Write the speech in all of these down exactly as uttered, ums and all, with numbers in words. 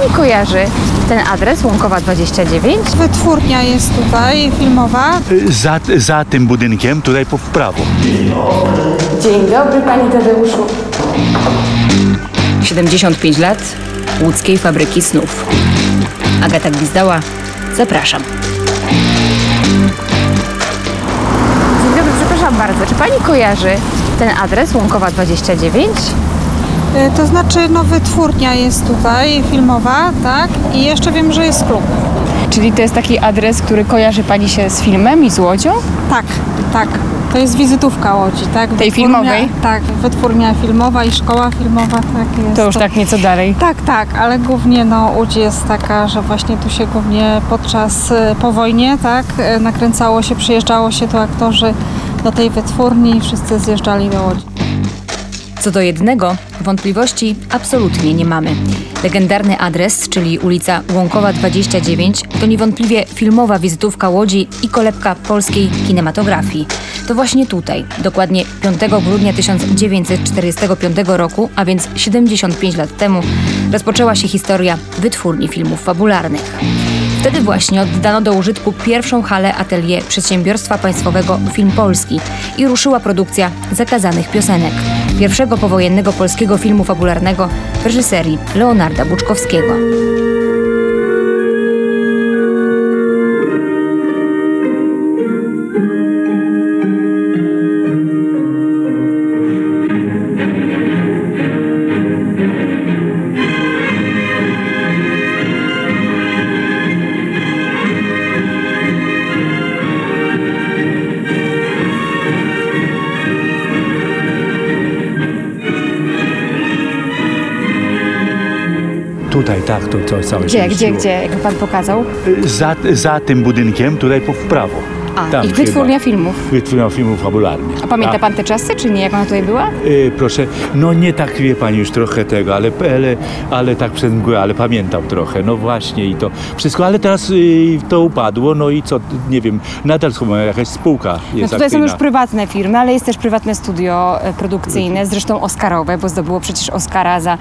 Pani kojarzy ten adres, Łąkowa dwadzieścia dziewięć? Wytwórnia jest tutaj, filmowa. Za, za tym budynkiem, tutaj po w prawo. Dzień dobry, Panie Tadeuszu. siedemdziesiąt pięć lat łódzkiej fabryki snów. Agata Gwizdała, zapraszam. Dzień dobry, przepraszam bardzo. Czy Pani kojarzy ten adres, Łąkowa dwadzieścia dziewięć? To znaczy, no, wytwórnia jest tutaj, filmowa, tak? I jeszcze wiem, że jest klub. Czyli to jest taki adres, który kojarzy Pani się z filmem i z Łodzią? Tak, tak. To jest wizytówka Łodzi, tak? Tej filmowej? Tak, wytwórnia filmowa i szkoła filmowa, tak jest. To już to... tak nieco dalej. Tak, tak, ale głównie no, Łódź jest taka, że właśnie tu się głównie podczas po wojnie, tak, nakręcało się, przyjeżdżało się tu aktorzy do tej wytwórni i wszyscy zjeżdżali do Łodzi. Co do jednego, wątpliwości absolutnie nie mamy. Legendarny adres, czyli ulica Łąkowa dwadzieścia dziewięć, to niewątpliwie filmowa wizytówka Łodzi i kolebka polskiej kinematografii. To właśnie tutaj, dokładnie piątego grudnia tysiąc dziewięćset czterdziestego piątego roku, a więc siedemdziesiąt pięć lat temu, rozpoczęła się historia wytwórni filmów fabularnych. Wtedy właśnie oddano do użytku pierwszą halę atelier Przedsiębiorstwa Państwowego Film Polski i ruszyła produkcja Zakazanych Piosenek, pierwszego powojennego polskiego filmu fabularnego w reżyserii Leonarda Buczkowskiego. Tutaj, tak, tu to całe gdzie, się gdzie, gdzie? Jak Pan pokazał? Za, za tym budynkiem, tutaj po w prawo. A, tam i wytwórnia chyba. filmów. Wytwórnia filmów fabularnych. A pamięta A. Pan te czasy, czy nie? Jak ona tutaj była? Yy, proszę, no nie tak wie Pani już trochę tego, ale, ale, ale tak przed mgłę, ale pamiętam trochę, no właśnie i to wszystko, ale teraz yy, to upadło, no i co, nie wiem, nadal chyba jakaś spółka jest aktywna. No tutaj aktywna. Są już prywatne firmy, ale jest też prywatne studio produkcyjne, zresztą oscarowe, bo zdobyło przecież Oscara za,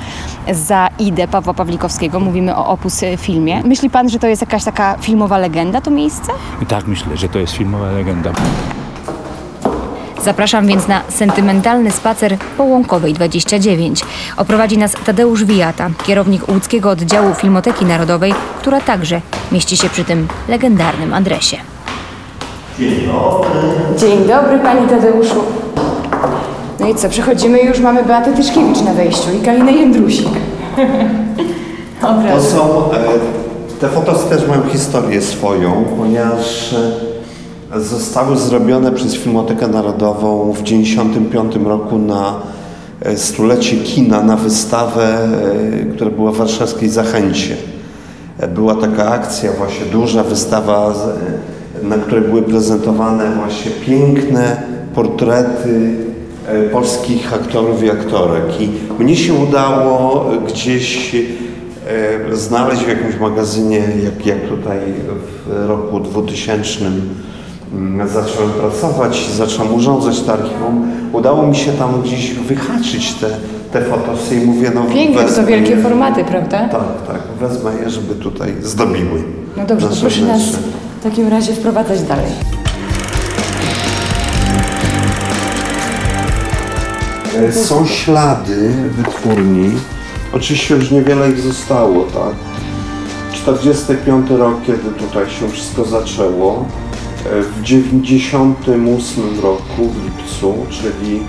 za Idę Pawła Pawlikowskiego, mówimy o Opus Filmie. Myśli Pan, że to jest jakaś taka filmowa legenda to miejsce? Tak, myślę, że to jest filmowa legenda. Zapraszam więc na sentymentalny spacer po Łąkowej dwadzieścia dziewięć. Oprowadzi nas Tadeusz Wiata, kierownik łódzkiego oddziału Filmoteki Narodowej, która także mieści się przy tym legendarnym adresie. Dzień dobry. Dzień dobry, Panie Tadeuszu. No i co, przechodzimy już, mamy Beatę Tyszkiewicz na wejściu i Kalinę Jędrusik. To są... Te fotosy też mają historię swoją, ponieważ... Zostały zrobione przez Filmotekę Narodową w dziewięćdziesiątym piątym roku na stulecie kina, na wystawę, która była w warszawskiej Zachęcie. Była taka akcja, właśnie duża wystawa, na której były prezentowane właśnie piękne portrety polskich aktorów i aktorek. I mnie się udało gdzieś znaleźć w jakimś magazynie, jak, jak tutaj w roku dwutysięcznym, zacząłem pracować, zacząłem urządzać to archiwum. Udało mi się tam gdzieś wyhaczyć te, te fotosy i mówię, no piękne, to wielkie je, formaty, prawda? Tak, tak. Wezmę je, żeby tutaj zdobiły. No dobrze, to proszę nas w takim razie wprowadzać dalej. Są ślady wytwórni. Oczywiście już niewiele ich zostało, tak? czterdziesty piąty rok, kiedy tutaj się wszystko zaczęło. W dziewięćdziesiątym ósmym roku w lipcu, czyli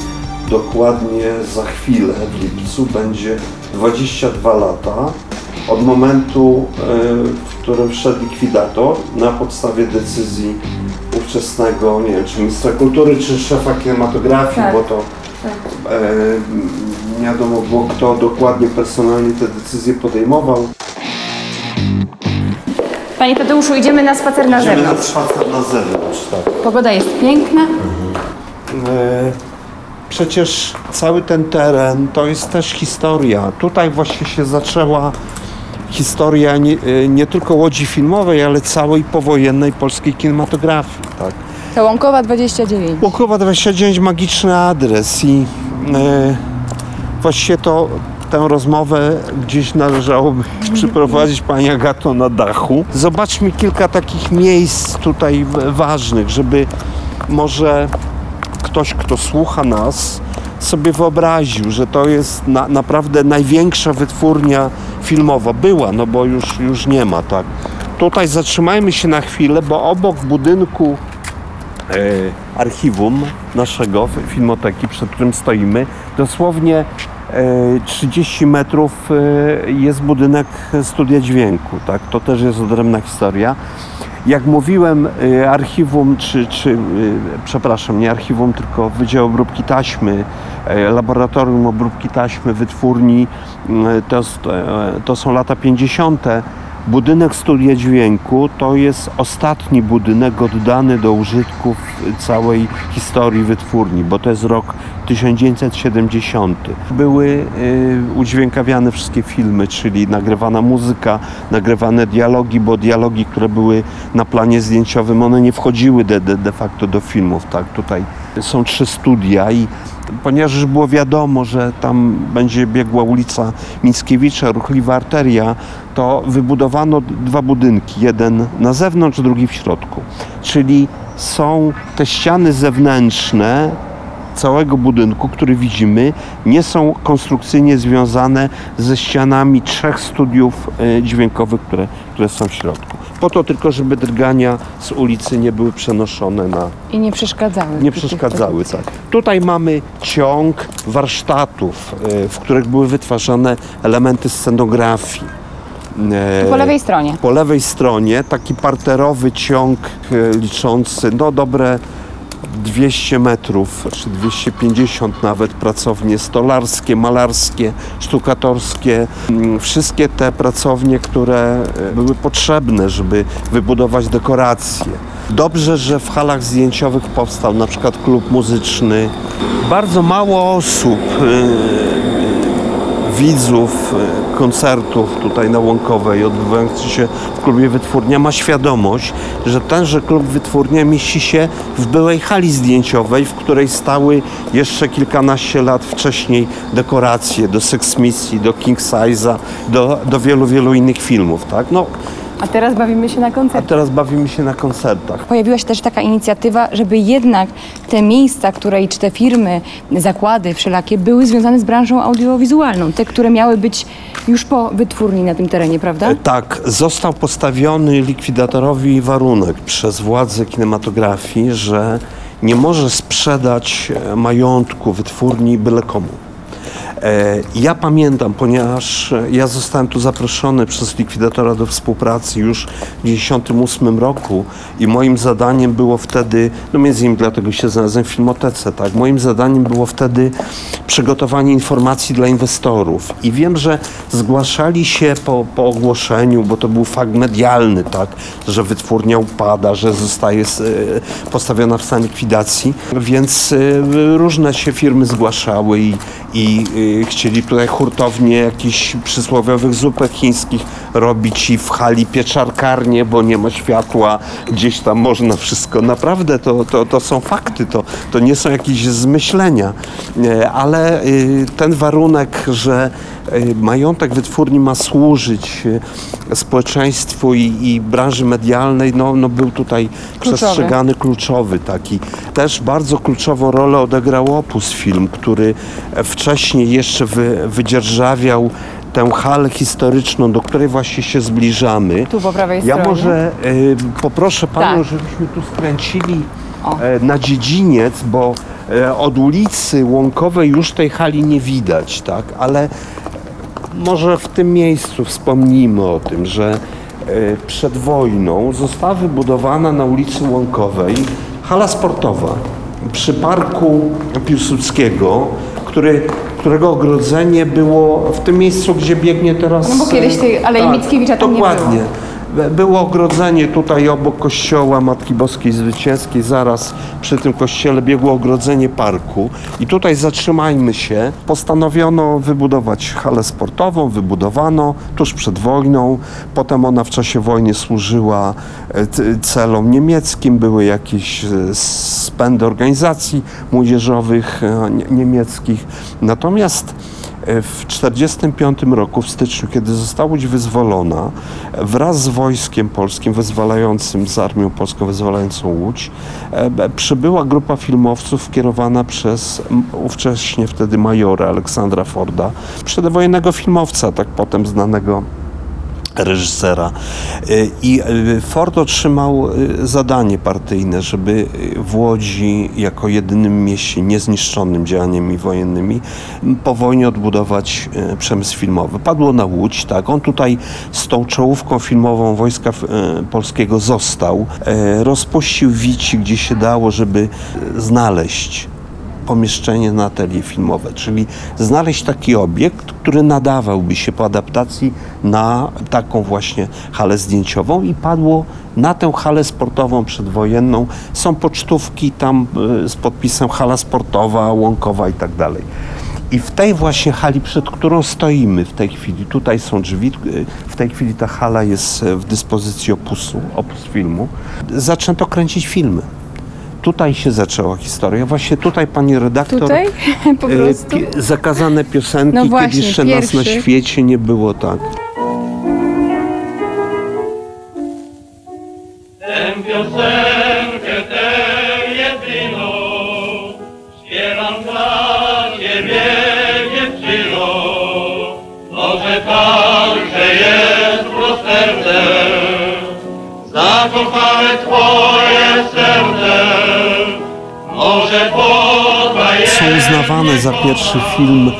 dokładnie za chwilę w lipcu, będzie dwadzieścia dwa lata od momentu, w którym wszedł likwidator na podstawie decyzji ówczesnego, nie wiem, czy ministra kultury, czy szefa kinematografii, tak. Bo to tak. E, wiadomo było, kto dokładnie personalnie te decyzje podejmował. Panie Tadeuszu, idziemy na spacer na idziemy zewnątrz. Idziemy na spacer na zewnątrz, tak. Pogoda jest piękna. Mhm. E, przecież cały ten teren to jest też historia. Tutaj właśnie się zaczęła historia nie, nie tylko Łodzi filmowej, ale całej powojennej polskiej kinematografii, tak. To Łąkowa dwadzieścia dziewięć. Łąkowa dwadzieścia dziewięć, magiczny adres i e, właściwie to Tę rozmowę gdzieś należałoby przyprowadzić pani Agato na dachu. Zobaczmy kilka takich miejsc tutaj ważnych, żeby może ktoś, kto słucha nas, sobie wyobraził, że to jest na, naprawdę największa wytwórnia filmowa. Była, no bo już, już nie ma, tak. Tutaj zatrzymajmy się na chwilę, bo obok budynku yy, archiwum naszego, Filmoteki, przed którym stoimy, dosłownie trzydzieści metrów jest budynek Studia Dźwięku, tak? To też jest odrębna historia. Jak mówiłem, archiwum, czy, czy przepraszam, nie archiwum, tylko Wydział Obróbki Taśmy, Laboratorium Obróbki Taśmy, Wytwórni, to, to są lata pięćdziesiąte. Budynek Studia Dźwięku to jest ostatni budynek oddany do użytków całej historii wytwórni, bo to jest rok tysiąc dziewięćset siedemdziesiąty. Były y, udźwiękawiane wszystkie filmy, czyli nagrywana muzyka, nagrywane dialogi, bo dialogi, które były na planie zdjęciowym, one nie wchodziły de, de, de facto do filmów. Tak? Tutaj są trzy studia i ponieważ już było wiadomo, że tam będzie biegła ulica Mickiewicza, ruchliwa arteria, to wybudowano dwa budynki, jeden na zewnątrz, drugi w środku. Czyli są te ściany zewnętrzne całego budynku, który widzimy, nie są konstrukcyjnie związane ze ścianami trzech studiów dźwiękowych, które, które są w środku. Po to tylko, żeby drgania z ulicy nie były przenoszone na... I nie przeszkadzały. Nie przeszkadzały, tak. Tutaj mamy ciąg warsztatów, w których były wytwarzane elementy scenografii. Po lewej stronie. Po lewej stronie taki parterowy ciąg liczący no dobre dwieście metrów, czy dwieście pięćdziesiąt nawet, pracownie stolarskie, malarskie, sztukatorskie. Wszystkie te pracownie, które były potrzebne, żeby wybudować dekoracje. Dobrze, że w halach zdjęciowych powstał na przykład klub muzyczny. Bardzo mało osób, widzów koncertów tutaj na Łąkowej odbywających się w klubie Wytwórnia ma świadomość, że tenże klub Wytwórnia mieści się w byłej hali zdjęciowej, w której stały jeszcze kilkanaście lat wcześniej dekoracje do Seksmisji, do King Size'a, do, do wielu, wielu innych filmów, tak? No, a teraz bawimy się na koncertach. A teraz bawimy się na koncertach. Pojawiła się też taka inicjatywa, żeby jednak te miejsca, które i czy te firmy, zakłady wszelakie były związane z branżą audiowizualną. Te, które miały być już po wytwórni na tym terenie, prawda? Tak. Został postawiony likwidatorowi warunek przez władze kinematografii, że nie może sprzedać majątku wytwórni byle komu. Ja pamiętam, ponieważ ja zostałem tu zaproszony przez likwidatora do współpracy już w dziewięćdziesiątym ósmym roku i moim zadaniem było wtedy, no między innymi dlatego się znalazłem w Filmotece, tak, moim zadaniem było wtedy przygotowanie informacji dla inwestorów i wiem, że zgłaszali się po, po ogłoszeniu, bo to był fakt medialny, tak, że wytwórnia upada, że zostaje postawiona w stan likwidacji, więc różne się firmy zgłaszały i, i chcieli tutaj hurtownie jakichś przysłowiowych zupek chińskich robić i w hali pieczarkarnie, bo nie ma światła, gdzieś tam można wszystko. Naprawdę to, to, to są fakty, to, to nie są jakieś zmyślenia, ale ten warunek, że majątek wytwórni ma służyć społeczeństwu i, i branży medialnej, no, no był tutaj kluczowy. Przestrzegany, kluczowy taki. Też bardzo kluczową rolę odegrał Opus Film, który wcześniej jeszcze wy, wydzierżawiał tę halę historyczną, do której właśnie się zbliżamy. Tu po prawej stronie. Ja może y, poproszę panią, tak, żebyśmy tu skręcili y, na dziedziniec, bo y, od ulicy Łąkowej już tej hali nie widać, tak? Ale może w tym miejscu wspomnijmy o tym, że y, przed wojną została wybudowana na ulicy Łąkowej hala sportowa przy parku Piłsudskiego, który, którego ogrodzenie było w tym miejscu, gdzie biegnie teraz... No bo kiedyś tej Alei tak, Mickiewicza tam dokładnie. Nie było. Było ogrodzenie tutaj obok kościoła Matki Boskiej Zwycięskiej, zaraz przy tym kościele biegło ogrodzenie parku i tutaj zatrzymajmy się. Postanowiono wybudować halę sportową, wybudowano tuż przed wojną, potem ona w czasie wojny służyła celom niemieckim, były jakieś spędy organizacji młodzieżowych niemieckich, natomiast W tysiąc dziewięćset czterdziestym piątym roku, w styczniu, kiedy została Łódź wyzwolona, wraz z wojskiem polskim wyzwalającym, z armią polską wyzwalającą Łódź, przybyła grupa filmowców kierowana przez ówcześnie wtedy majora Aleksandra Forda, przedwojennego filmowca, tak potem znanego reżysera. I Ford otrzymał zadanie partyjne, żeby w Łodzi, jako jedynym mieście niezniszczonym działaniami wojennymi, po wojnie odbudować przemysł filmowy. Padło na Łódź, tak. On tutaj z tą czołówką filmową Wojska Polskiego został. Rozpuścił wici, gdzie się dało, żeby znaleźć pomieszczenie na atelier filmowe, czyli znaleźć taki obiekt, który nadawałby się po adaptacji na taką właśnie halę zdjęciową, i padło na tę halę sportową przedwojenną. Są pocztówki tam z podpisem hala sportowa, Łąkowa i tak dalej. I w tej właśnie hali, przed którą stoimy w tej chwili, tutaj są drzwi, w tej chwili ta hala jest w dyspozycji Opusu, Opus Filmu, zaczęto kręcić filmy. Tutaj się zaczęła historia. Właśnie tutaj pani redaktor... Tutaj? Po prostu? Zakazane piosenki, no właśnie, kiedy jeszcze pierwszy. Nas na świecie nie było, tak. Tę piosenkę, tę jedyną, śpiewam dla ciebie, dziewczyno. Może pan, że jest prosterce, zakochane twoje serce. Są uznawane za pierwszy film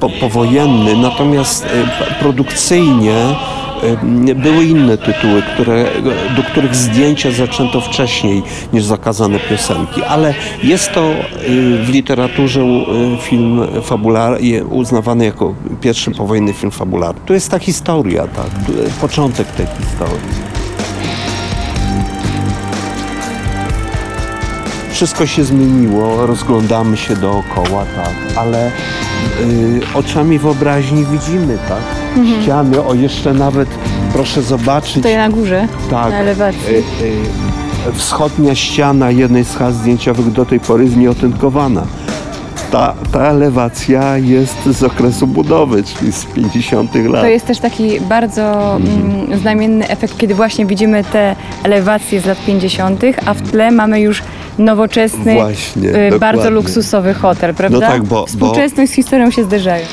po, powojenny, natomiast produkcyjnie były inne tytuły, które, do których zdjęcia zaczęto wcześniej niż Zakazane Piosenki, ale jest to w literaturze film fabularny, uznawany jako pierwszy powojenny film fabularny. Tu jest ta historia, tak, początek tej historii. Wszystko się zmieniło, rozglądamy się dookoła, tak, ale y, oczami wyobraźni widzimy, tak, mhm. ściany, o jeszcze nawet, proszę zobaczyć. Tutaj na górze, tak, na elewacji. Y, y, wschodnia ściana jednej z hal zdjęciowych do tej pory jest nieotynkowana. Ta, ta elewacja jest z okresu budowy, czyli z pięćdziesiątych lat. To jest też taki bardzo mm, znamienny efekt, kiedy właśnie widzimy te elewacje z lat pięćdziesiątych, a w tle mamy już nowoczesny, właśnie, y, bardzo luksusowy hotel, prawda? No tak, bo współczesność bo... z historią się zderzają.